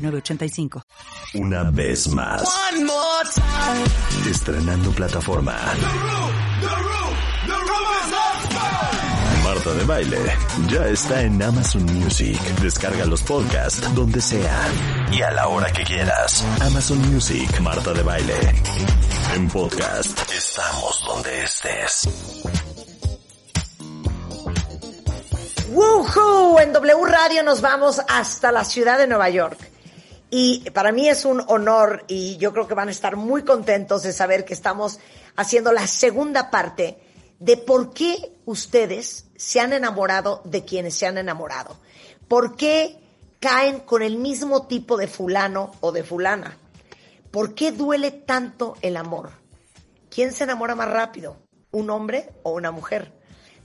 985. Una vez más. One more time. Estrenando plataforma. The Room. Marta de Baile ya está en Amazon Music. Descarga los podcasts donde sea y a la hora que quieras. Amazon Music, Marta de Baile. En podcast estamos donde estés. ¡Woohoo! En W Radio nos vamos hasta la ciudad de Nueva York. Y para mí es un honor y yo creo que van a estar muy contentos de saber que estamos haciendo la segunda parte de por qué ustedes se han enamorado de quienes se han enamorado. ¿Por qué caen con el mismo tipo de fulano o de fulana? ¿Por qué duele tanto el amor? ¿Quién se enamora más rápido? ¿Un hombre o una mujer?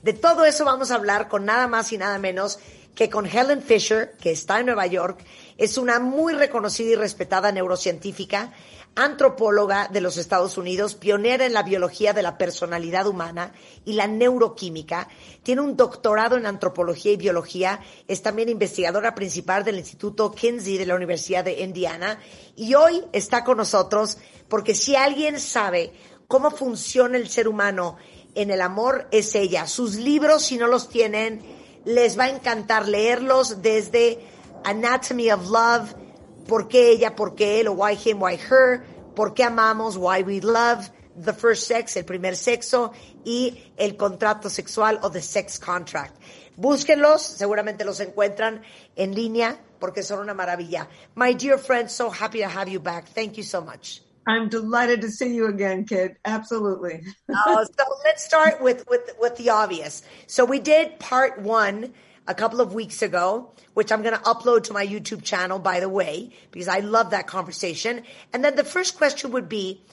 De todo eso vamos a hablar con nada más y nada menos que con Helen Fisher, que está en Nueva York. Es una muy reconocida y respetada neurocientífica, antropóloga de los Estados Unidos, pionera en la biología de la personalidad humana y la neuroquímica. Tiene un doctorado en antropología y biología. Es también investigadora principal del Instituto Kinsey de la Universidad de Indiana. Y hoy está con nosotros porque si alguien sabe cómo funciona el ser humano en el amor, es ella. Sus libros, si no los tienen, les va a encantar leerlos desde Anatomy of Love, ¿por qué ella, por qué él? O Why Him? Why Her? ¿Por qué amamos? Why We Love, The First Sex, el primer sexo, y el contrato sexual o The Sex Contract. Búsquenlos, seguramente los encuentran en línea porque son una maravilla. My dear friend, so happy to have you back. Thank you so much. I'm delighted to see you again, kid. Absolutely. So let's start with the obvious. So we did part one a couple of weeks ago, which I'm going to upload to my YouTube channel, by the way, because I love that conversation. And then the first question would be,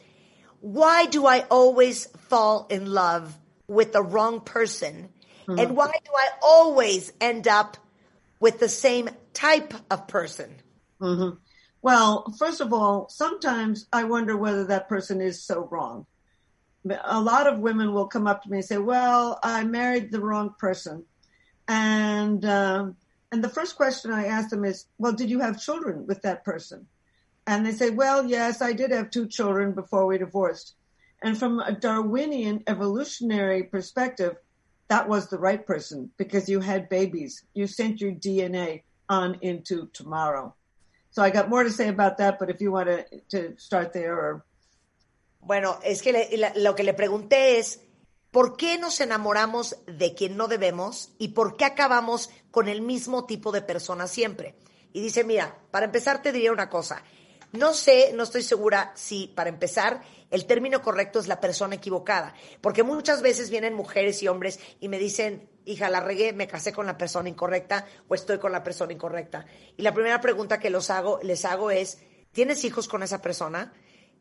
why do I always fall in love with the wrong person? Mm-hmm. And why do I always end up with the same type of person? Mm-hmm. Well, first of all, sometimes I wonder whether that person is so wrong. A lot of women will come up to me and say, well, I married the wrong person. And the first question I ask them is, well, did you have children with that person? And they say, well, yes, I did have 2 children before we divorced. And from a Darwinian evolutionary perspective, that was the right person because you had babies. You sent your DNA on into tomorrow. So I got more to say about that, but if you want to start there. Or... Bueno, es que lo que le pregunté es, ¿por qué nos enamoramos de quien no debemos y por qué acabamos con el mismo tipo de persona siempre? Y dice, mira, para empezar te diría una cosa. No sé, no estoy segura si para empezar el término correcto es la persona equivocada. Porque muchas veces vienen mujeres y hombres y me dicen, hija, la regué, me casé con la persona incorrecta o estoy con la persona incorrecta. Y la primera pregunta que les hago es, ¿tienes hijos con esa persona?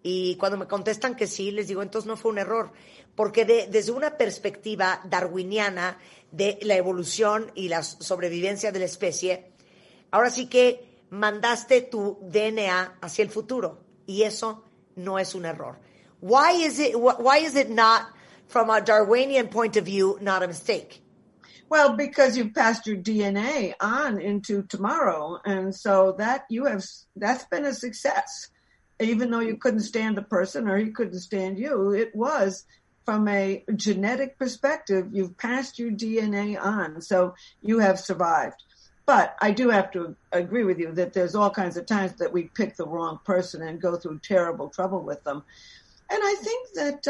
Y cuando me contestan que sí, les digo, entonces no fue un error, porque desde una perspectiva darwiniana de la evolución y la sobrevivencia de la especie, ahora sí que mandaste tu DNA hacia el futuro, y eso no es un error. Why is it not, from a Darwinian point of view, not a mistake? Well, because you passed your DNA on into tomorrow, and so that's been a success. Even though you couldn't stand the person or he couldn't stand you, it was, from a genetic perspective, you've passed your DNA on, so you have survived. But I do have to agree with you that there's all kinds of times that we pick the wrong person and go through terrible trouble with them. And I think that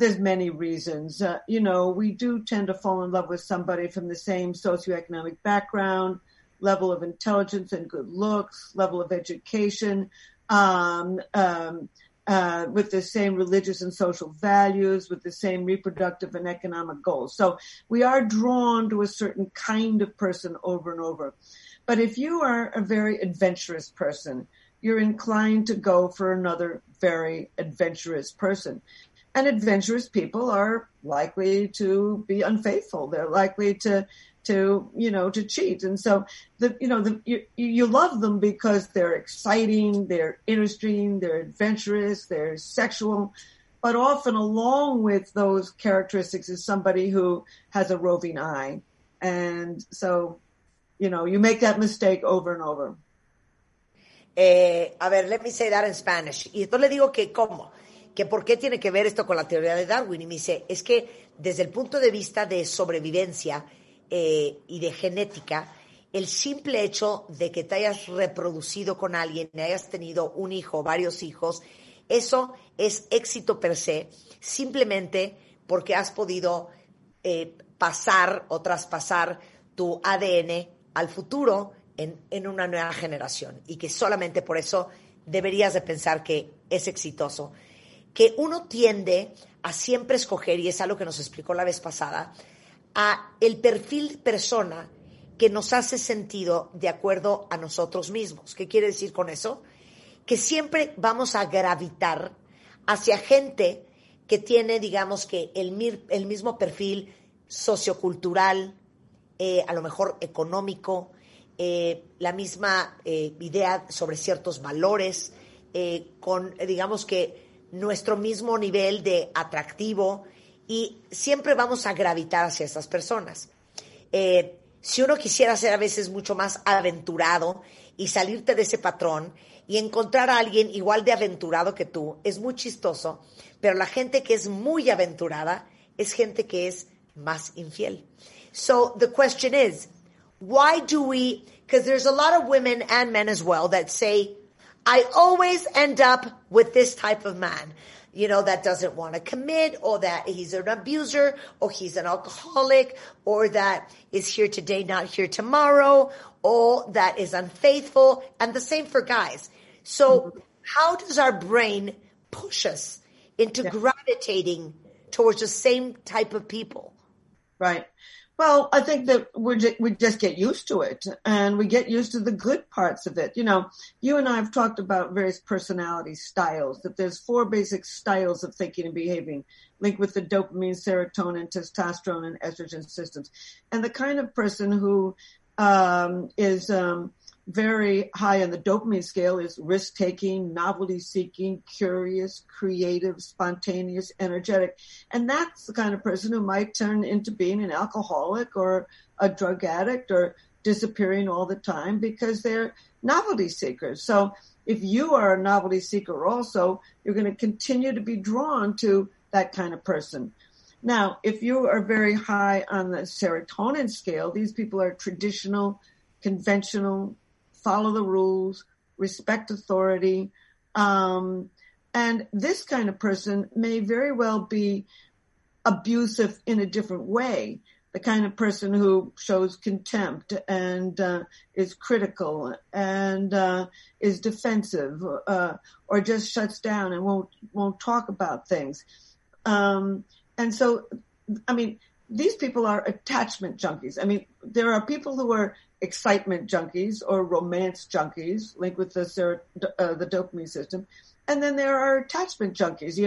there's many reasons. We do tend to fall in love with somebody from the same socioeconomic background, level of intelligence and good looks, level of education, with the same religious and social values, with the same reproductive and economic goals. So we are drawn to a certain kind of person over and over. But if you are a very adventurous person, you're inclined to go for another very adventurous person. And adventurous people are likely to be unfaithful. They're likely to cheat. And so, you love them because they're exciting, they're interesting, they're adventurous, they're sexual. But often along with those characteristics is somebody who has a roving eye. And so, you make that mistake over and over. A ver, let me say that in Spanish. Y entonces le digo que cómo, que por qué tiene que ver esto con la teoría de Darwin. Y me dice, es que desde el punto de vista de sobrevivencia y de genética, el simple hecho de que te hayas reproducido con alguien, hayas tenido un hijo, varios hijos, eso es éxito per se, simplemente porque has podido pasar o traspasar tu ADN al futuro en una nueva generación, y que solamente por eso deberías de pensar que es exitoso. Que uno tiende a siempre escoger, y es algo que nos explicó la vez pasada, a el perfil de persona que nos hace sentido de acuerdo a nosotros mismos. ¿Qué quiere decir con eso? Que siempre vamos a gravitar hacia gente que tiene, digamos, que el mismo perfil sociocultural, a lo mejor económico, la misma idea sobre ciertos valores, con, digamos que, nuestro mismo nivel de atractivo, y siempre vamos a gravitar hacia esas personas. Si uno quisiera ser a veces mucho más aventurado y salirte de ese patrón y encontrar a alguien igual de aventurado que tú, es muy chistoso, pero la gente que es muy aventurada es gente que es más infiel. So the question is, why do we, because there's a lot of women and men as well that say, I always end up with this type of man, that doesn't want to commit, or that he's an abuser, or he's an alcoholic, or that is here today, not here tomorrow, or that is unfaithful, and the same for guys. So how does our brain push us into gravitating towards the same type of people? Right. Well, I think that we just get used to it, and we get used to the good parts of it. You and I have talked about various personality styles, that there's 4 basic styles of thinking and behaving linked with the dopamine, serotonin, testosterone, and estrogen systems. And the kind of person who is very high on the dopamine scale is risk-taking, novelty-seeking, curious, creative, spontaneous, energetic. And that's the kind of person who might turn into being an alcoholic or a drug addict or disappearing all the time because they're novelty seekers. So if you are a novelty seeker also, you're going to continue to be drawn to that kind of person. Now, if you are very high on the serotonin scale, these people are traditional, conventional, follow the rules, respect authority. And this kind of person may very well be abusive in a different way. The kind of person who shows contempt and is critical and is defensive or just shuts down and won't talk about things. And so, these people are attachment junkies. There are people who are excitement junkies or romance junkies linked with the dopamine system. And then there are attachment junkies.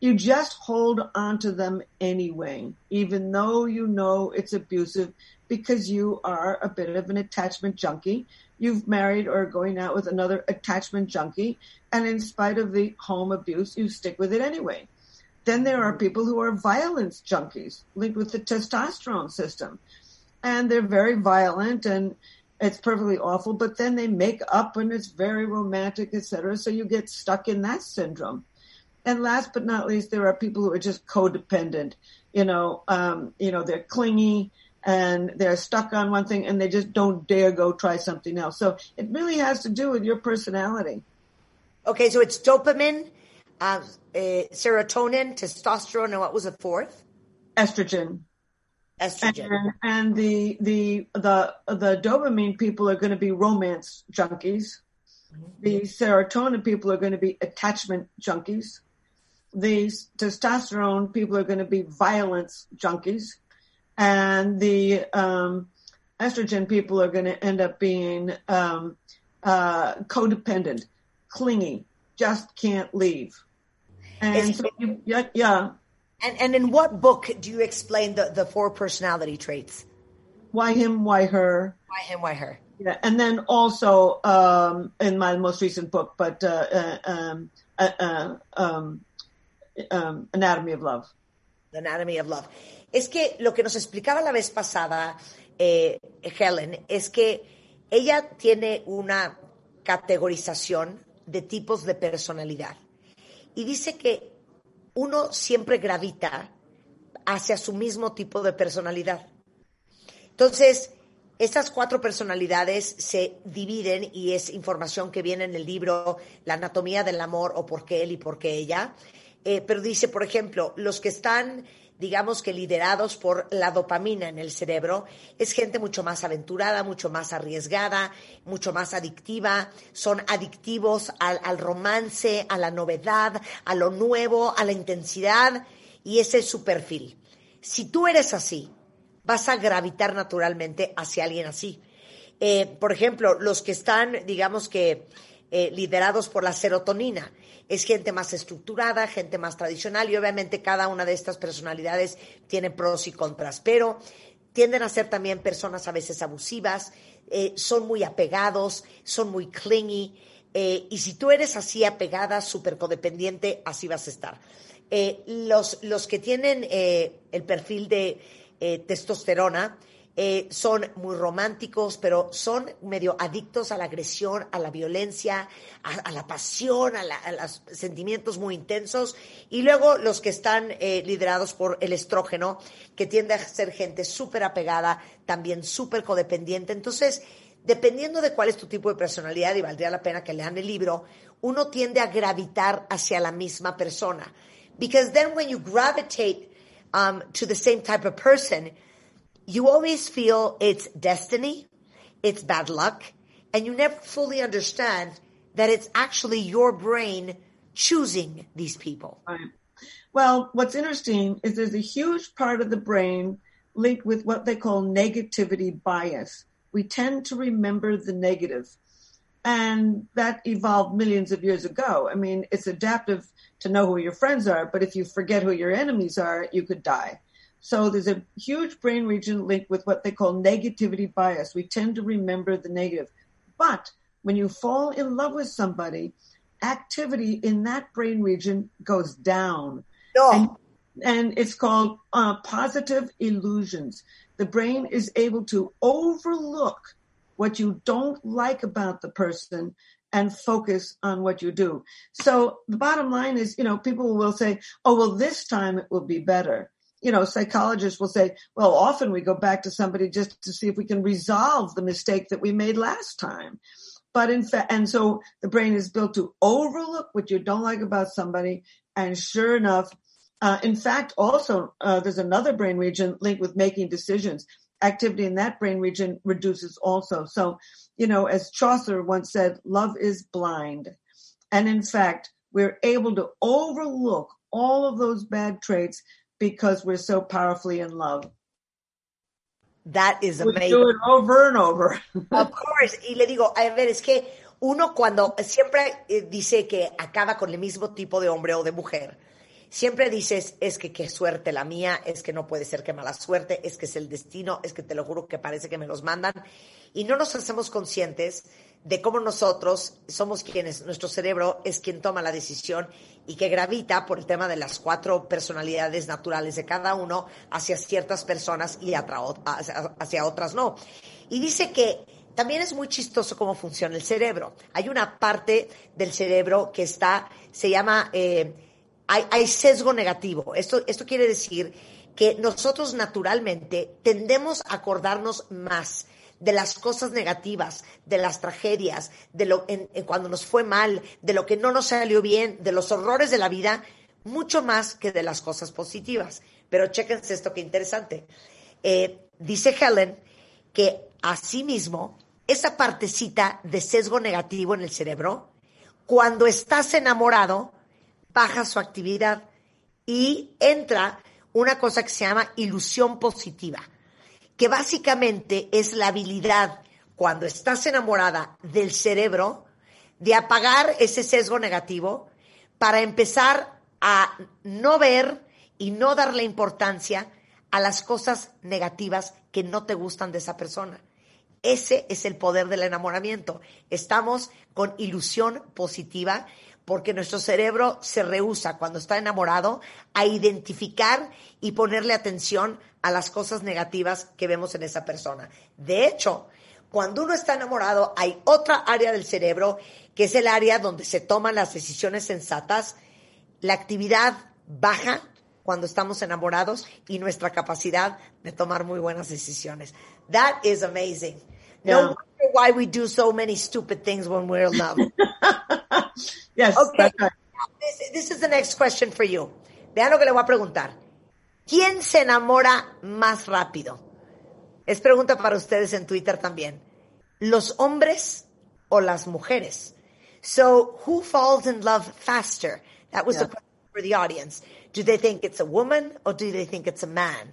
You just hold on to them anyway, even though it's abusive, because you are a bit of an attachment junkie. You've married or are going out with another attachment junkie. And in spite of the home abuse, you stick with it anyway. Then there are people who are violence junkies linked with the testosterone system. And they're very violent and it's perfectly awful, but then they make up and it's very romantic, etc. So you get stuck in that syndrome. And last but not least, there are people who are just codependent. They're clingy and they're stuck on one thing and they just don't dare go try something else. So it really has to do with your personality. Okay, so it's dopamine, serotonin, testosterone, and what was the fourth? Estrogen. And the dopamine people are going to be romance junkies. Mm-hmm. The serotonin people are going to be attachment junkies. The testosterone people are going to be violence junkies. And the estrogen people are going to end up being codependent, clingy, just can't leave. And so you, yeah. And in what book do you explain the four personality traits? Why Him? Why Her? Why Him? Why Her? Yeah, and then also in my most recent book, but Anatomy of Love. The Anatomy of Love. Es que lo que nos explicaba la vez pasada, Helen, es que ella tiene una categorización de tipos de personalidad y dice que uno siempre gravita hacia su mismo tipo de personalidad. Entonces, estas cuatro personalidades se dividen y es información que viene en el libro La Anatomía del Amor o Por qué él y por qué ella. Pero dice, por ejemplo, los que están, digamos que liderados por la dopamina en el cerebro, es gente mucho más aventurada, mucho más arriesgada, mucho más adictiva, son adictivos al romance, a la novedad, a lo nuevo, a la intensidad, y ese es su perfil. Si tú eres así, vas a gravitar naturalmente hacia alguien así. Por ejemplo, los que están, digamos que liderados por la serotonina, es gente más estructurada, gente más tradicional, y obviamente cada una de estas personalidades tiene pros y contras, pero tienden a ser también personas a veces abusivas, son muy apegados, son muy clingy, y si tú eres así apegada, súper codependiente, así vas a estar. Los que tienen el perfil de testosterona, son muy románticos, pero son medio adictos a la agresión, a la violencia, a la pasión, a los sentimientos muy intensos. Y luego los que están liderados por el estrógeno, que tiende a ser gente súper apegada, también súper codependiente. Entonces, dependiendo de cuál es tu tipo de personalidad, y valdría la pena que lean el libro, uno tiende a gravitar hacia la misma persona. Because then when you gravitate to the same type of person, you always feel it's destiny, it's bad luck, and you never fully understand that it's actually your brain choosing these people. Right. Well, what's interesting is there's a huge part of the brain linked with what they call negativity bias. We tend to remember the negative, and that evolved millions of years ago. I mean, it's adaptive to know who your friends are, but if you forget who your enemies are, you could die. So there's a huge brain region linked with what they call negativity bias. We tend to remember the negative. But when you fall in love with somebody, activity in that brain region goes down. No. And it's called positive illusions. The brain is able to overlook what you don't like about the person and focus on what you do. So the bottom line is, you know, people will say, oh, well, this time it will be better. You know, psychologists will say, well, often we go back to somebody just to see if we can resolve the mistake that we made last time. But in fact, and so the brain is built to overlook what you don't like about somebody. And sure enough, in fact, also there's another brain region linked with making decisions. Activity in that brain region reduces also. So, you know, as Chaucer once said, love is blind. And in fact, we're able to overlook all of those bad traits because we're so powerfully in love. That is amazing. We do it over and over. Of course. Y le digo, a ver, es que uno cuando siempre dice que acaba con el mismo tipo de hombre o de mujer, siempre dices, es que qué suerte la mía, es que no puede ser que mala suerte, es que es el destino, es que te lo juro que parece que me los mandan. Y no nos hacemos conscientes de cómo nosotros somos quienes, nuestro cerebro es quien toma la decisión y que gravita por el tema de las cuatro personalidades naturales de cada uno hacia ciertas personas y hacia otras no. Y dice que también es muy chistoso cómo funciona el cerebro. Hay una parte del cerebro que está, se llama... Hay sesgo negativo. Esto quiere decir que nosotros naturalmente tendemos a acordarnos más de las cosas negativas, de las tragedias, de lo cuando nos fue mal, de lo que no nos salió bien, de los horrores de la vida, mucho más que de las cosas positivas. Pero chéquense esto, qué interesante. Dice Helen que asimismo, esa partecita de sesgo negativo en el cerebro, cuando estás enamorado, baja su actividad y entra una cosa que se llama ilusión positiva, que básicamente es la habilidad, cuando estás enamorada, del cerebro, de apagar ese sesgo negativo para empezar a no ver y no darle importancia a las cosas negativas que no te gustan de esa persona. Ese es el poder del enamoramiento. Estamos con ilusión positiva porque nuestro cerebro se rehúsa cuando está enamorado a identificar y ponerle atención a las cosas negativas que vemos en esa persona. De hecho, cuando uno está enamorado hay otra área del cerebro que es el área donde se toman las decisiones sensatas. La actividad baja cuando estamos enamorados y nuestra capacidad de tomar muy buenas decisiones. That is amazing. Yeah. No wonder why we do so many stupid things when we're in love. Yes. Okay. Right. This is the next question for you. Vean lo que le voy a preguntar. ¿Quién se enamora más rápido? Es pregunta para ustedes en Twitter también. ¿Los hombres o las mujeres? So, who falls in love faster? That was the question for the audience. Do they think it's a woman or do they think it's a man?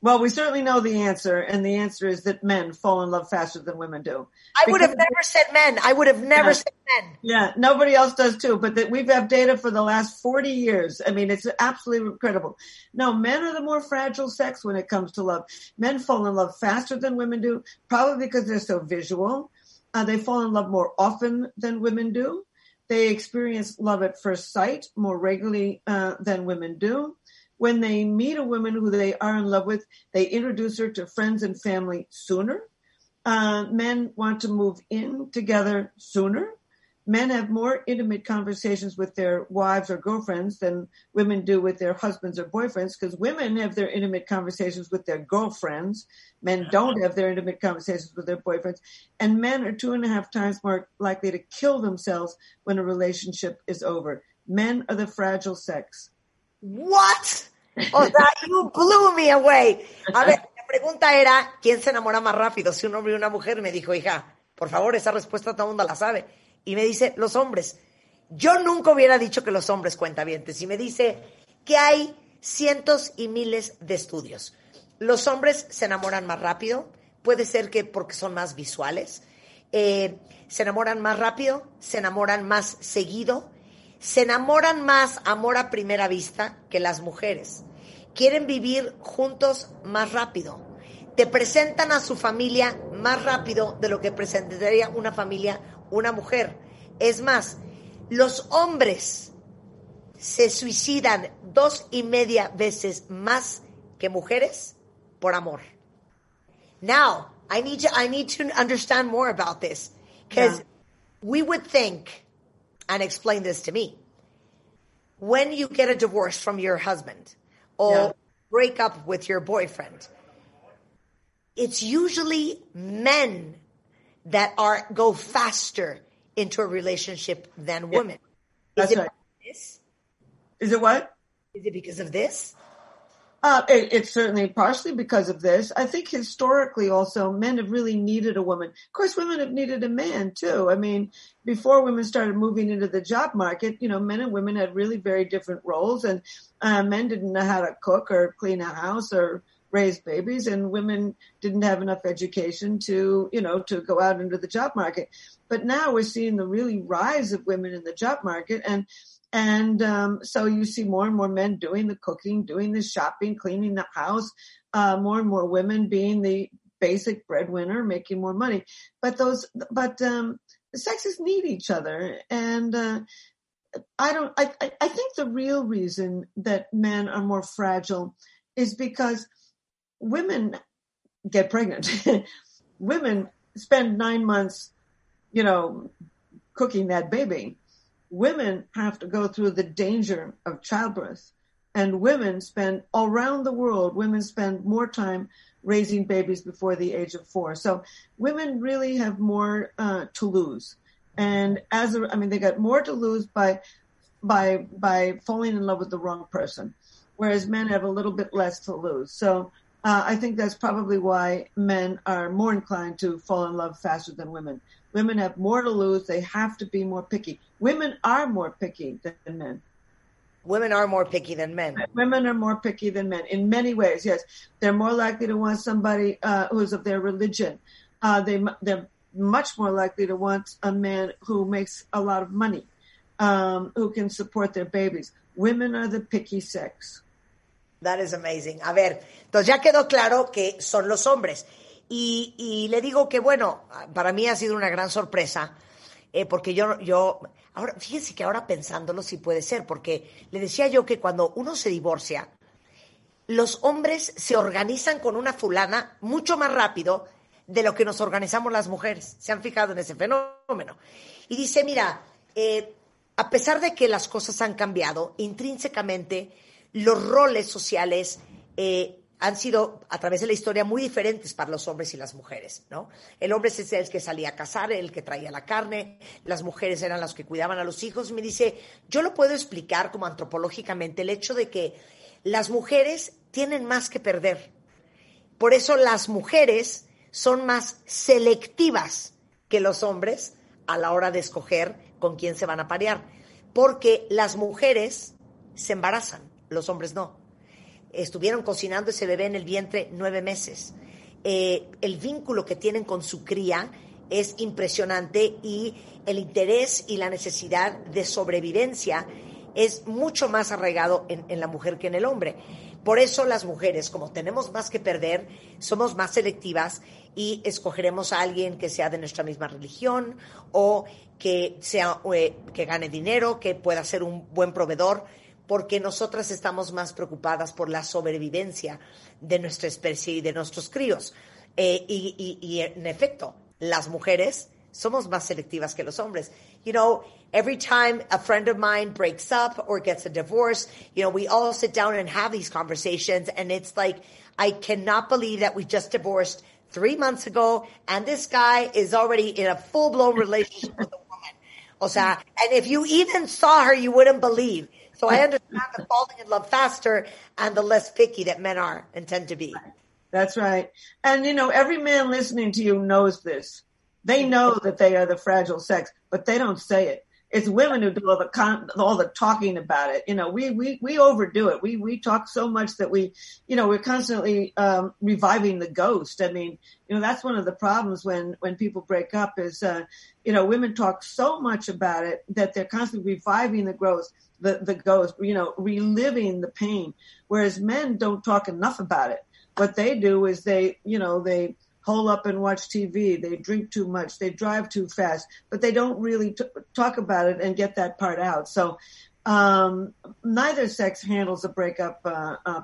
Well, we certainly know the answer, and the answer is that men fall in love faster than women do. I would have never said men. Yeah, nobody else does too, but that we've had data for the last 40 years. I mean, it's absolutely incredible. No, men are the more fragile sex when it comes to love. Men fall in love faster than women do, probably because they're so visual. They fall in love more often than women do. They experience love at first sight more regularly than women do. When they meet a woman who they are in love with, they introduce her to friends and family sooner. Men want to move in together sooner. Men have more intimate conversations with their wives or girlfriends than women do with their husbands or boyfriends, because women have their intimate conversations with their girlfriends. Men don't have their intimate conversations with their boyfriends. And men are 2.5 times more likely to kill themselves when a relationship is over. Men are the fragile sex. What? O sea, you blew me away. A ver, la pregunta era, ¿quién se enamora más rápido? Si un hombre y una mujer, me dijo, hija, por favor, esa respuesta todo el mundo la sabe. Y me dice, los hombres. Yo nunca hubiera dicho que los hombres, cuentavientes. Y me dice que hay cientos y miles de estudios. Los hombres se enamoran más rápido. Puede ser que porque son más visuales. Se enamoran más rápido, se enamoran más seguido. Se enamoran más amor a primera vista que las mujeres. Quieren vivir juntos más rápido. Te presentan a su familia más rápido de lo que presentaría una familia, una mujer. Es más, los hombres se suicidan 2.5 veces más que mujeres por amor. Now, I need to understand more about this. Because we would think... And explain this to me. When you get a divorce from your husband or break up with your boyfriend, it's usually men that go faster into a relationship than women. That's right. Is it what? Is it because of this? It's certainly partially because of this. I think historically also men have really needed a woman. Of course, women have needed a man too. I mean, before women started moving into the job market, you know, men and women had really very different roles, and men didn't know how to cook or clean a house or raise babies, and women didn't have enough education to, you know, to go out into the job market. But now we're seeing the really rise of women in the job market, and so you see more and more men doing the cooking, doing the shopping, cleaning the house, more and more women being the basic breadwinner, making more money. But the sexes need each other. And I think the real reason that men are more fragile is because women get pregnant. Women spend 9 months, you know, cooking that baby. Women have to go through the danger of childbirth, and women spend around the world. Women spend more time raising babies before the age of 4. So women really have more to lose. And they got more to lose by falling in love with the wrong person, whereas men have a little bit less to lose. So I think that's probably why men are more inclined to fall in love faster than women. Women have more to lose. They have to be more picky. Women are more picky than men. Women are more picky than men. Women are more picky than men in many ways, yes. They're more likely to want somebody who is of their religion. They're much more likely to want a man who makes a lot of money, who can support their babies. Women are the picky sex. That is amazing. A ver, entonces ya quedó claro que son los hombres. Y le digo que, bueno, para mí ha sido una gran sorpresa, porque yo ahora, fíjense que ahora pensándolo sí puede ser, porque le decía yo que cuando uno se divorcia, los hombres se organizan con una fulana mucho más rápido de lo que nos organizamos las mujeres. ¿Se han fijado en ese fenómeno? Y dice, mira, a pesar de que las cosas han cambiado, intrínsecamente los roles sociales han sido, a través de la historia, muy diferentes para los hombres y las mujeres, ¿no? El hombre es el que salía a cazar, el que traía la carne, las mujeres eran las que cuidaban a los hijos. Me dice, yo lo puedo explicar como antropológicamente, el hecho de que las mujeres tienen más que perder. Por eso las mujeres son más selectivas que los hombres a la hora de escoger con quién se van a parear, porque las mujeres se embarazan, los hombres no. Estuvieron cocinando ese bebé en el vientre 9 meses. El vínculo que tienen con su cría es impresionante y el interés y la necesidad de sobrevivencia es mucho más arraigado en la mujer que en el hombre. Por eso las mujeres, como tenemos más que perder, somos más selectivas y escogeremos a alguien que sea de nuestra misma religión o que gane dinero, que pueda ser un buen proveedor, porque nosotras estamos más preocupadas por la sobrevivencia de nuestra especie y de nuestros críos. Y en efecto, las mujeres somos más selectivas que los hombres. You know, every time a friend of mine breaks up or gets a divorce, you know, we all sit down and have these conversations, and it's like, I cannot believe that we just divorced 3 months ago, and this guy is already in a full-blown relationship with a woman. O sea, and if you even saw her, you wouldn't believe. So I understand the falling in love faster and the less picky that men are and tend to be. That's right. And, you know, every man listening to you knows this. They know that they are the fragile sex, but they don't say it. It's women who do all the talking about it. You know, we overdo it. We talk so much that we, you know, we're constantly reviving the ghost. I mean, you know, that's one of the problems when people break up is, you know, women talk so much about it that they're constantly reviving the ghost. The ghost, you know, reliving the pain, whereas men don't talk enough about it. What they do is they, you know, they hole up and watch TV, they drink too much, they drive too fast, but they don't really talk about it and get that part out. So neither sex handles a breakup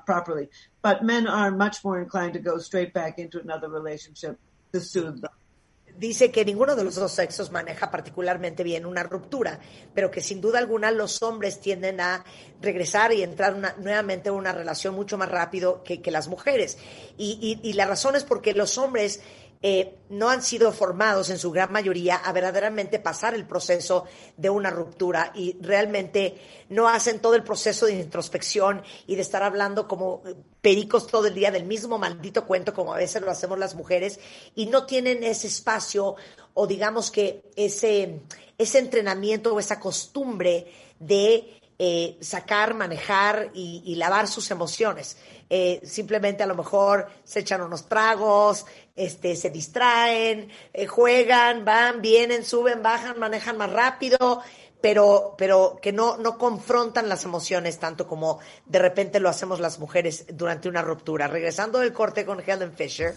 properly, but men are much more inclined to go straight back into another relationship to soothe them. Dice que ninguno de los dos sexos maneja particularmente bien una ruptura, pero que sin duda alguna los hombres tienden a regresar y entrar nuevamente en una relación mucho más rápido que las mujeres. Y la razón es porque los hombres no han sido formados en su gran mayoría a verdaderamente pasar el proceso de una ruptura y realmente no hacen todo el proceso de introspección y de estar hablando como pericos todo el día del mismo maldito cuento como a veces lo hacemos las mujeres y no tienen ese espacio o digamos que ese entrenamiento o esa costumbre de sacar, manejar y lavar sus emociones. Simplemente a lo mejor se echan unos tragos, se distraen, juegan, van, vienen, suben, bajan, manejan más rápido, pero que no confrontan las emociones tanto como de repente lo hacemos las mujeres durante una ruptura. Regresando del corte con Helen Fisher,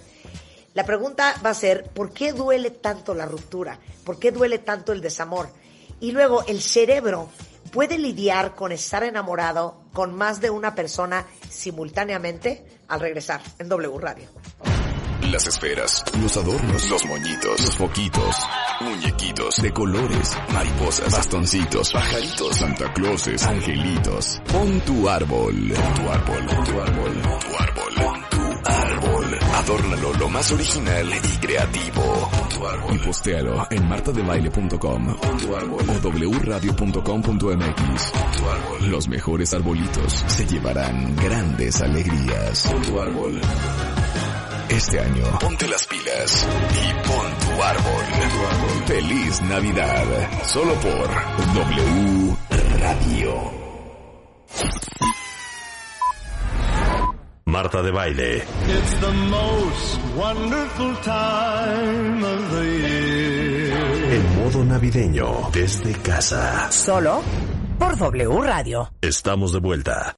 la pregunta va a ser, ¿por qué duele tanto la ruptura? ¿Por qué duele tanto el desamor? Y luego el cerebro ¿puede lidiar con estar enamorado con más de una persona simultáneamente? Al regresar en W Radio. Las esferas, los adornos, los moñitos, los foquitos, muñequitos de colores, mariposas, bastoncitos, pajaritos, Santa Clauses, angelitos. Pon tu árbol, tu árbol, tu árbol, tu árbol, tu árbol. Adórnalo lo más original y creativo. Tu árbol. Y postéalo en martadebaile.com o wradio.com.mx. Los mejores arbolitos se llevarán grandes alegrías. Tu árbol. Este año, ponte las pilas y pon tu árbol. Tu árbol. Feliz Navidad, solo por W Radio. Marta de Baile. It's the most wonderful time of the year. En modo navideño, desde casa. Solo por W Radio. Estamos de vuelta.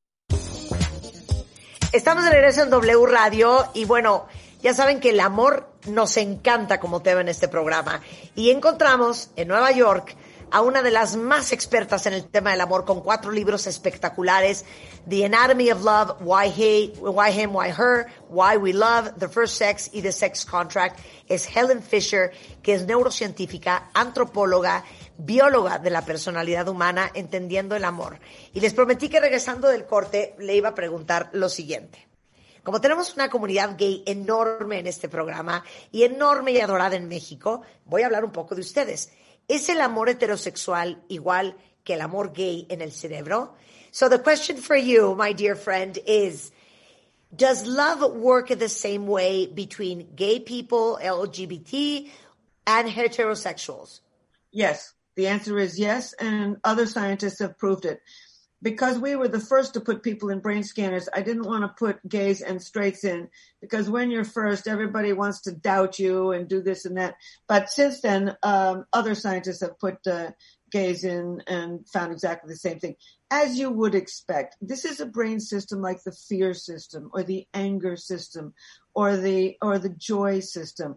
Estamos de regreso en W Radio y bueno, ya saben que el amor nos encanta como tema en este programa. Y encontramos en Nueva York a una de las más expertas en el tema del amor, con 4 libros espectaculares: The Anatomy of Love, Why Him? Why Her? Why We Love, The First Sex y The Sex Contract. Es Helen Fisher, que es neurocientífica, antropóloga, bióloga de la personalidad humana, entendiendo el amor. Y les prometí que regresando del corte le iba a preguntar lo siguiente. Como tenemos una comunidad gay enorme en este programa y enorme y adorada en México, voy a hablar un poco de ustedes. ¿Es el amor heterosexual igual que el amor gay en el cerebro? So the question for you, my dear friend, is, does love work the same way between gay people, LGBT, and heterosexuals? Yes. The answer is yes, and other scientists have proved it. Because we were the first to put people in brain scanners, I didn't want to put gays and straights in, because when you're first, everybody wants to doubt you and do this and that. But since then, other scientists have put gays in and found exactly the same thing. As you would expect, this is a brain system like the fear system or the anger system or the joy system.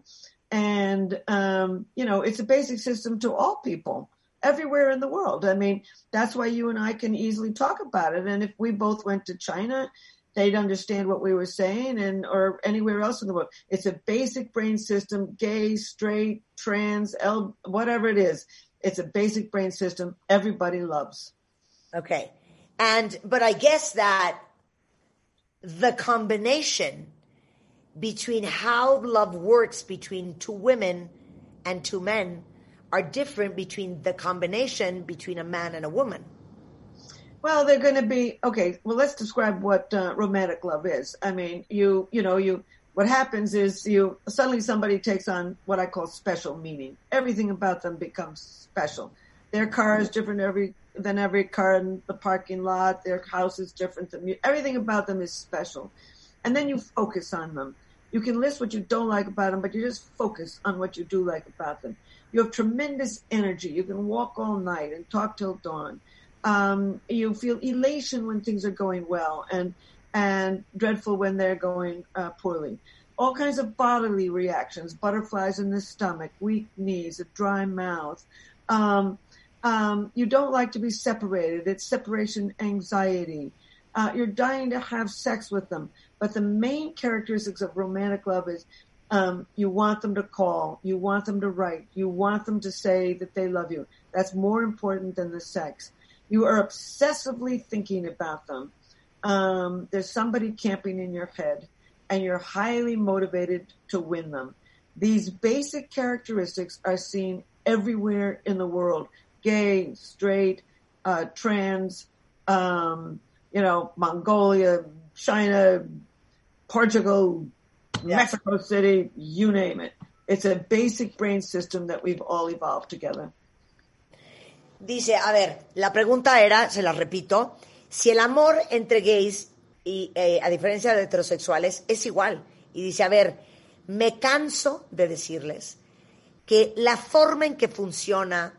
And, it's a basic system to all people everywhere in the world. I mean, that's why you and I can easily talk about it. And if we both went to China, they'd understand what we were saying, or anywhere else in the world. It's a basic brain system: gay, straight, trans, whatever it is. It's a basic brain system everybody loves. Okay. But I guess that the combination between how love works between two women and two men are different between the combination between a man and a woman. Well, they're going to be, okay, well, let's describe what romantic love is. I mean, what happens is suddenly somebody takes on what I call special meaning. Everything about them becomes special. Their car is different than every car in the parking lot. Their house is different than everything about them is special. And then you focus on them. You can list what you don't like about them, but you just focus on what you do like about them. You have tremendous energy. You can walk all night and talk till dawn. You feel elation when things are going well and dreadful when they're going poorly. All kinds of bodily reactions: butterflies in the stomach, weak knees, a dry mouth. You don't like to be separated. It's separation anxiety. You're dying to have sex with them. But the main characteristics of romantic love is you want them to call, you want them to write, you want them to say that they love you. That's more important than the sex. You are obsessively thinking about them. There's somebody camping in your head, and you're highly motivated to win them. These basic characteristics are seen everywhere in the world: gay, straight, trans, Mongolia, China, Portugal, Mexico City, you name it. It's a basic brain system that we've all evolved together. Dice, a ver, la pregunta era, se la repito, si el amor entre gays y a diferencia de heterosexuales es igual. Y dice, a ver, me canso de decirles que la forma en que funciona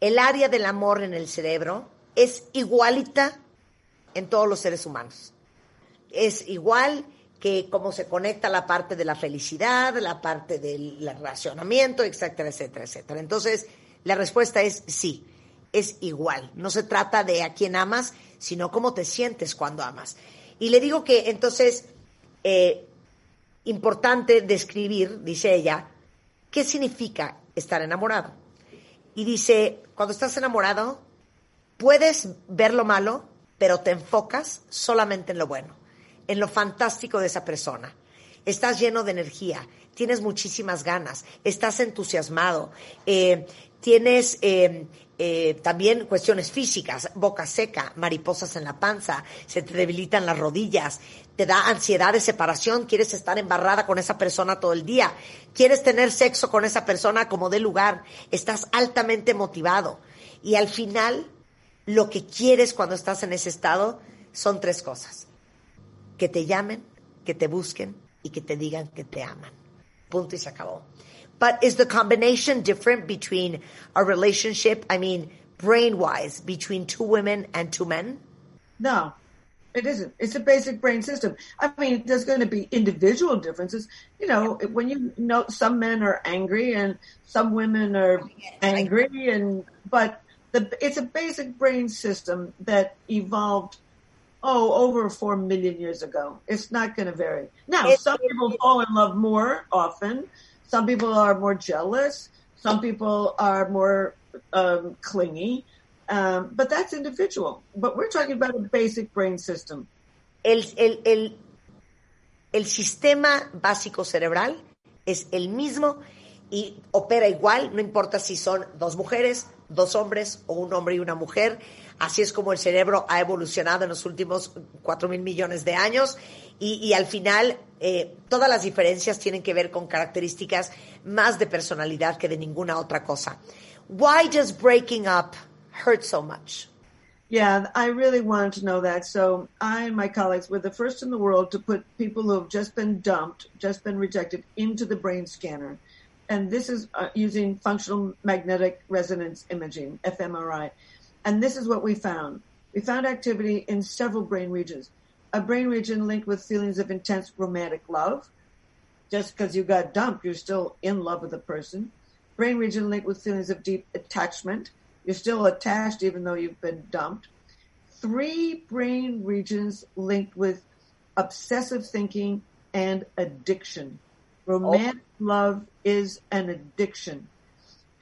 el área del amor en el cerebro es igualita en todos los seres humanos. Es igual que cómo se conecta la parte de la felicidad, la parte del relacionamiento, etcétera, etcétera, etcétera. Entonces, la respuesta es sí, es igual. No se trata de a quién amas, sino cómo te sientes cuando amas. Y le digo que, entonces, importante describir, dice ella, qué significa estar enamorado. Y dice, cuando estás enamorado, puedes ver lo malo, pero te enfocas solamente en lo bueno, en lo fantástico de esa persona. Estás lleno de energía, tienes muchísimas ganas, estás entusiasmado, tienes también cuestiones físicas: boca seca, mariposas en la panza, se te debilitan las rodillas, te da ansiedad de separación, quieres estar embarrada con esa persona todo el día, quieres tener sexo con esa persona como dé lugar, estás altamente motivado. Y al final, lo que quieres cuando estás en ese estado son 3 cosas: que te llamen, que te busquen y que te digan que te aman. Punto y se acabó. But is the combination different between a relationship, I mean, brain-wise, between two women and two men? No, it isn't. It's a basic brain system. I mean, there's going to be individual differences. You know, when you know some men are angry and some women are angry, and but it's a basic brain system that evolved over 4 million years ago. It's not going to vary. Now, some people fall in love more often. Some people are more jealous. Some people are more clingy. But that's individual. But we're talking about a basic brain system. El sistema básico cerebral es el mismo y opera igual, no importa si son dos mujeres, dos hombres o un hombre y una mujer. Así es como el cerebro ha evolucionado en los últimos 4,000 millones de años y al final todas las diferencias tienen que ver con características más de personalidad que de ninguna otra cosa. Why does breaking up hurt so much? Yeah, I really wanted to know that. So I and my colleagues were the first in the world to put people who have just been dumped, just been rejected, into the brain scanner. And this is using functional magnetic resonance imaging, fMRI. And this is what we found. We found activity in several brain regions. A brain region linked with feelings of intense romantic love. Just because you got dumped, you're still in love with a person. Brain region linked with feelings of deep attachment. You're still attached even though you've been dumped. 3 brain regions linked with obsessive thinking and addiction. Romantic love is an addiction.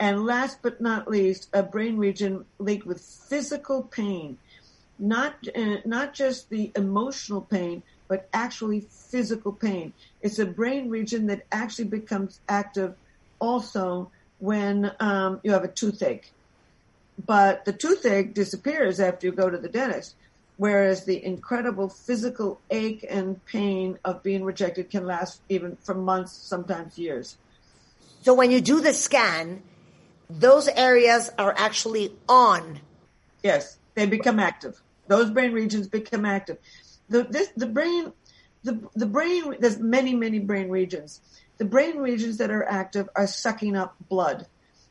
And last but not least, a brain region linked with physical pain, not just the emotional pain, but actually physical pain. It's a brain region that actually becomes active also when you have a toothache. But the toothache disappears after you go to the dentist, whereas the incredible physical ache and pain of being rejected can last even for months, sometimes years. So when you do the scan, those areas are actually on. Yes, they become active. Those brain regions become active. The brain, there's many, many brain regions. The brain regions that are active are sucking up blood.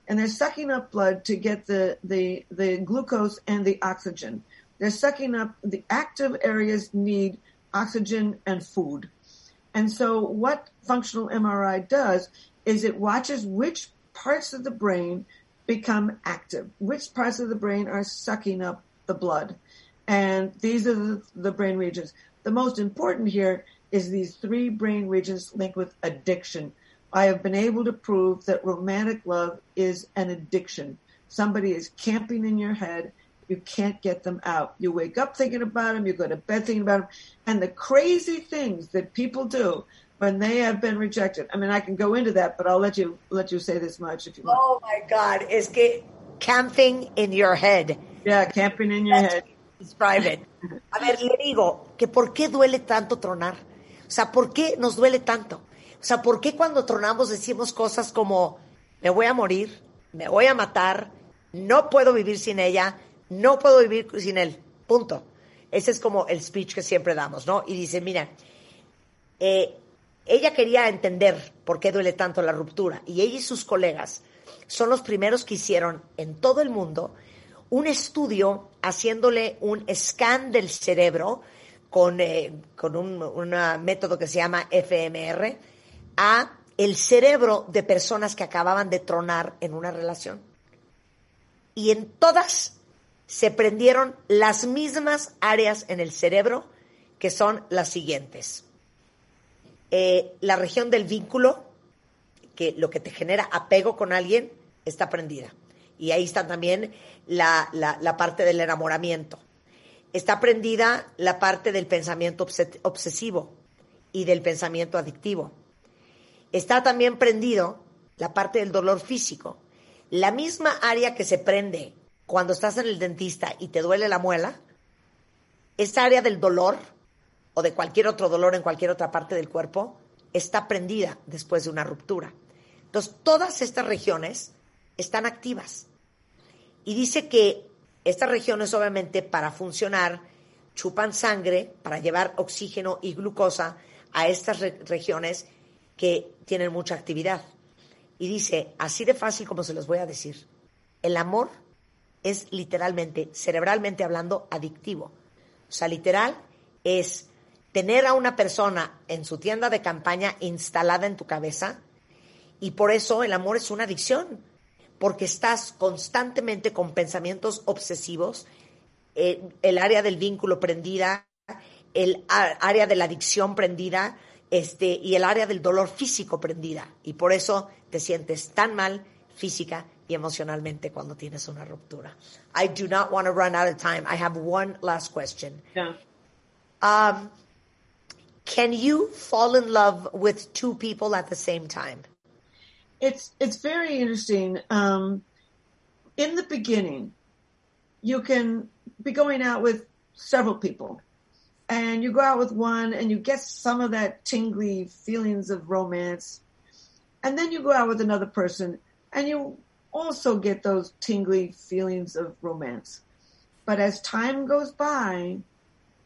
And they're sucking up blood to get the glucose and the oxygen. They're sucking up, the active areas need oxygen and food. And so what functional MRI does is it watches which parts of the brain become active, which parts of the brain are sucking up the blood. And these are the brain regions. The most important here is these 3 brain regions linked with addiction. I have been able to prove that romantic love is an addiction. Somebody is camping in your head. You can't get them out. You wake up thinking about them. You go to bed thinking about them. And the crazy things that people do when they have been rejected. I mean, I can go into that, but I'll let you say this much if you want. Oh, my God. It's camping in your head. Yeah, camping in your head. Describe it. A ver, le digo que ¿por qué duele tanto tronar? O sea, ¿por qué nos duele tanto? O sea, ¿por qué cuando tronamos decimos cosas como me voy a morir, me voy a matar, no puedo vivir sin ella, no puedo vivir sin él, punto? Ese es como el speech que siempre damos, ¿no? Y dice, mira, ella quería entender por qué duele tanto la ruptura. Y ella y sus colegas son los primeros que hicieron en todo el mundo un estudio haciéndole un scan del cerebro con un método que se llama fMRI a el cerebro de personas que acababan de tronar en una relación. Y en todas se prendieron las mismas áreas en el cerebro, que son las siguientes. La región del vínculo, que lo que te genera apego con alguien, está prendida. Y ahí está también la parte del enamoramiento. Está prendida la parte del pensamiento obsesivo y del pensamiento adictivo. Está también prendido la parte del dolor físico. La misma área que se prende cuando estás en el dentista y te duele la muela, esa área del dolor o de cualquier otro dolor en cualquier otra parte del cuerpo está prendida después de una ruptura. Entonces, todas estas regiones están activas. Y dice que estas regiones, obviamente, para funcionar, chupan sangre para llevar oxígeno y glucosa a estas regiones que tienen mucha actividad. Y dice, así de fácil como se los voy a decir, el amor es literalmente, cerebralmente hablando, adictivo. O sea, literal es tener a una persona en su tienda de campaña instalada en tu cabeza, y por eso el amor es una adicción, porque estás constantemente con pensamientos obsesivos, el área del vínculo prendida, el área de la adicción prendida, y el área del dolor físico prendida. Y por eso te sientes tan mal física y emocionalmente cuando tienes una ruptura. I do not want to run out of time. I have one last question. Yeah. Can you fall in love with two people at the same time? It's very interesting. In the beginning, you can be going out with several people. And you go out with one and you get some of that tingly feelings of romance. And then you go out with another person and you also get those tingly feelings of romance. But as time goes by,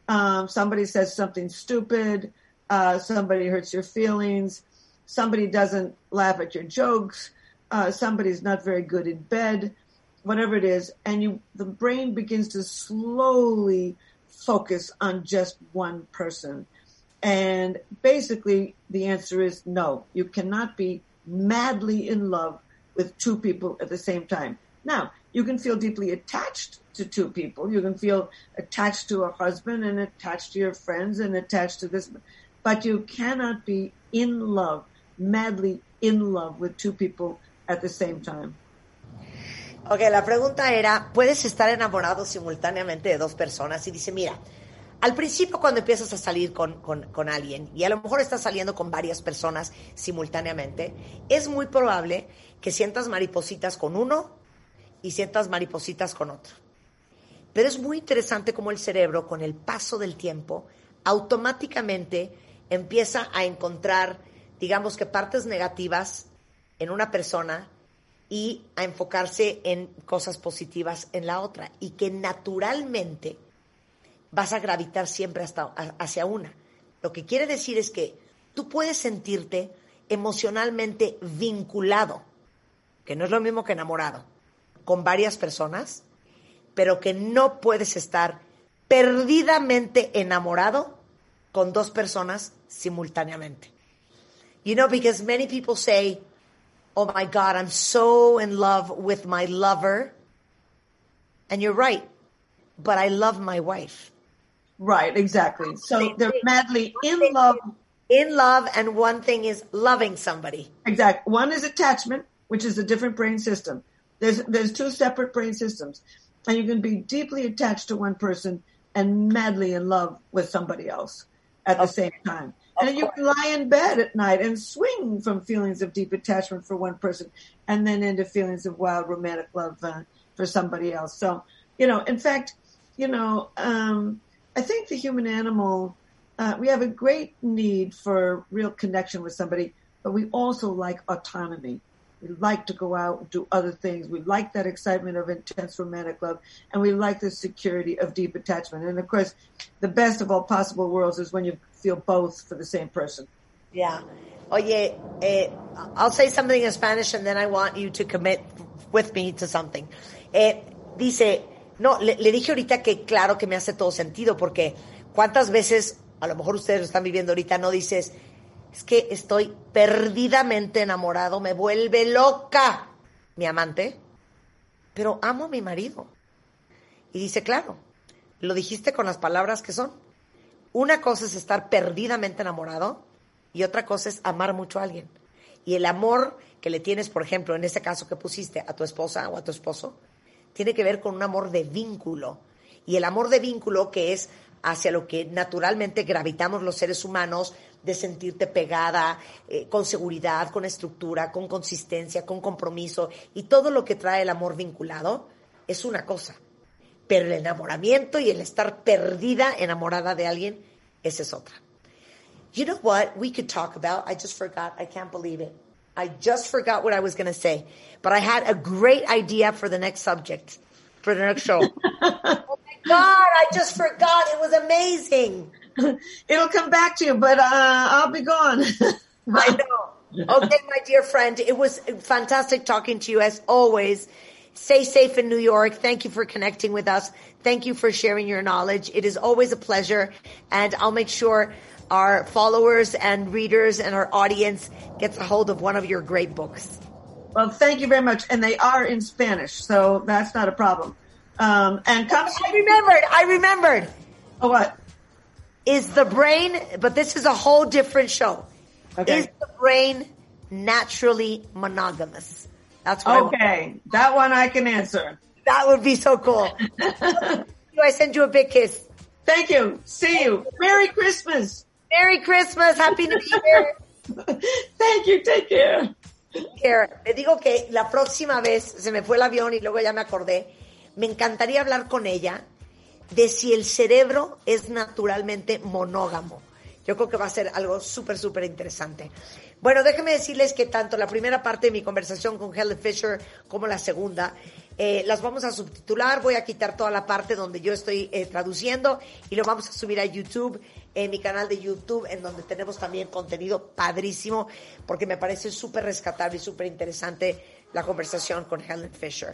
somebody says something stupid, somebody hurts your feelings, somebody doesn't laugh at your jokes, somebody's not very good in bed, whatever it is, and the brain begins to slowly focus on just one person. And basically the answer is no, you cannot be madly in love with two people at the same time. Now, you can feel deeply attached to two people. You can feel attached to a husband and attached to your friends and attached to this. But you cannot be in love, madly in love with two people at the same time. Okay, la pregunta era, ¿puedes estar enamorado simultáneamente de dos personas? Y dice, mira, al principio cuando empiezas a salir con alguien, y a lo mejor estás saliendo con varias personas simultáneamente, es muy probable que sientas maripositas con uno y sientas maripositas con otro. Pero es muy interesante cómo el cerebro, con el paso del tiempo, automáticamente empieza a encontrar, digamos que partes negativas en una persona y a enfocarse en cosas positivas en la otra, y que naturalmente vas a gravitar siempre hacia una. Lo que quiere decir es que tú puedes sentirte emocionalmente vinculado, que no es lo mismo que enamorado, con varias personas, pero que no puedes estar perdidamente enamorado con dos personas simultáneamente. You know, because many people say, oh my God, I'm so in love with my lover. And you're right, but I love my wife. Right, exactly. So they're madly in love. In love, and one thing is loving somebody. Exactly. One is attachment, which is a different brain system. There's two separate brain systems. And you can be deeply attached to one person and madly in love with somebody else at the same time. And you can lie in bed at night and swing from feelings of deep attachment for one person and then into feelings of wild romantic love for somebody else. So, in fact, I think the human animal, we have a great need for real connection with somebody, but we also like autonomy. We like to go out and do other things. We like that excitement of intense romantic love, and we like the security of deep attachment. And, of course, the best of all possible worlds is when you feel both for the same person. Yeah. Oye, I'll say something in Spanish, and then I want you to commit with me to something. Dice, no, le dije ahorita que claro que me hace todo sentido, porque cuántas veces, a lo mejor ustedes lo están viviendo ahorita, no dices, es que estoy perdidamente enamorado, me vuelve loca mi amante, pero amo a mi marido. Y dice, claro, lo dijiste con las palabras que son. Una cosa es estar perdidamente enamorado y otra cosa es amar mucho a alguien. Y el amor que le tienes, por ejemplo, en este caso que pusiste a tu esposa o a tu esposo, tiene que ver con un amor de vínculo. Y el amor de vínculo que es hacia lo que naturalmente gravitamos los seres humanos, de sentirte pegada, con seguridad, con estructura, con consistencia, con compromiso, y todo lo que trae el amor vinculado es una cosa. Pero el enamoramiento y el estar perdida, enamorada de alguien, esa es otra. You know what we could talk about? I just forgot. I can't believe it. I just forgot what I was going to say. But I had a great idea for the next subject, for the next show. Oh, my God, I just forgot. It was amazing. It'll come back to you, but I'll be gone. I know. Okay, my dear friend, it was fantastic talking to you as always. Stay safe in New York. Thank you for connecting with us. Thank you for sharing your knowledge. It is always a pleasure, and I'll make sure our followers and readers and our audience gets a hold of one of your great books. Well, thank you very much. And they are in Spanish, so that's not a problem. And I remembered. Oh, what? Is the brain, but this is a whole different show. Okay. Is the brain naturally monogamous? That's what okay. That one I can answer. That would be so cool. I send you a big kiss. Thank you. See you. Merry Christmas. Merry Christmas. Happy New Year. Thank you. Take care. Le digo que la próxima vez se me fue el avión y luego ya me acordé. Me encantaría hablar con ella de si el cerebro es naturalmente monógamo. Yo creo que va a ser algo súper, súper interesante. Bueno, déjenme decirles que tanto la primera parte de mi conversación con Helen Fisher como la segunda, las vamos a subtitular. Voy a quitar toda la parte donde yo estoy traduciendo y lo vamos a subir a YouTube, en mi canal de YouTube, en donde tenemos también contenido padrísimo, porque me parece súper rescatable y súper interesante la conversación con Helen Fisher.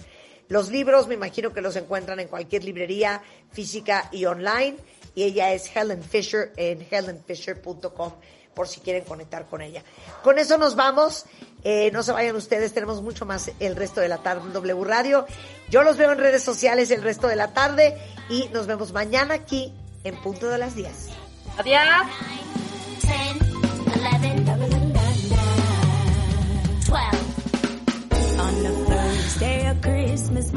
Los libros, me imagino que los encuentran en cualquier librería física y online. Y ella es Helen Fisher en helenfisher.com por si quieren conectar con ella. Con eso nos vamos. No se vayan ustedes, tenemos mucho más el resto de la tarde en W Radio. Yo los veo en redes sociales el resto de la tarde y nos vemos mañana aquí en punto de las 10. Adiós. On the second day of Christmas,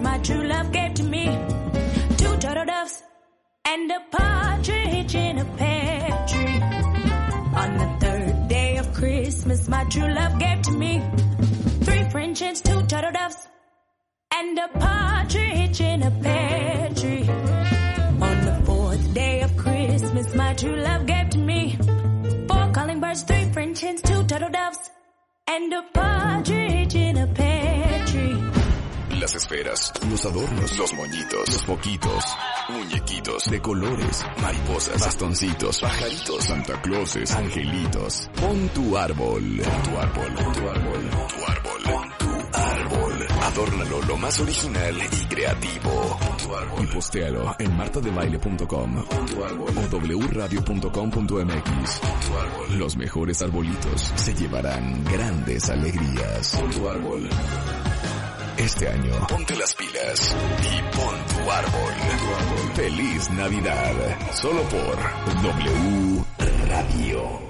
my true love gave to me 2 turtle doves and a partridge in a pear tree. On the third day of Christmas, my true love gave to me 3 French hens, 2 turtle doves, and a partridge in a pear tree. On the fourth day of Christmas, my true love gave to me 4 calling birds, 3 French hens, 2 turtle doves, and a partridge in a pear tree. Las esferas, los adornos, los moñitos, los boquitos, muñequitos de colores, mariposas, bastoncitos, pajaritos, Santa Clauses, angelitos. Pon tu árbol, pon tu árbol, pon tu árbol, pon tu árbol, pon tu árbol. Adórnalo lo más original y creativo. Pon tu árbol. Y postealo en martadebaile.com o wradio.com.mx. Los mejores arbolitos se llevarán grandes alegrías. Pon tu árbol. Este año, ponte las pilas y pon tu árbol. Feliz Navidad, solo por W Radio.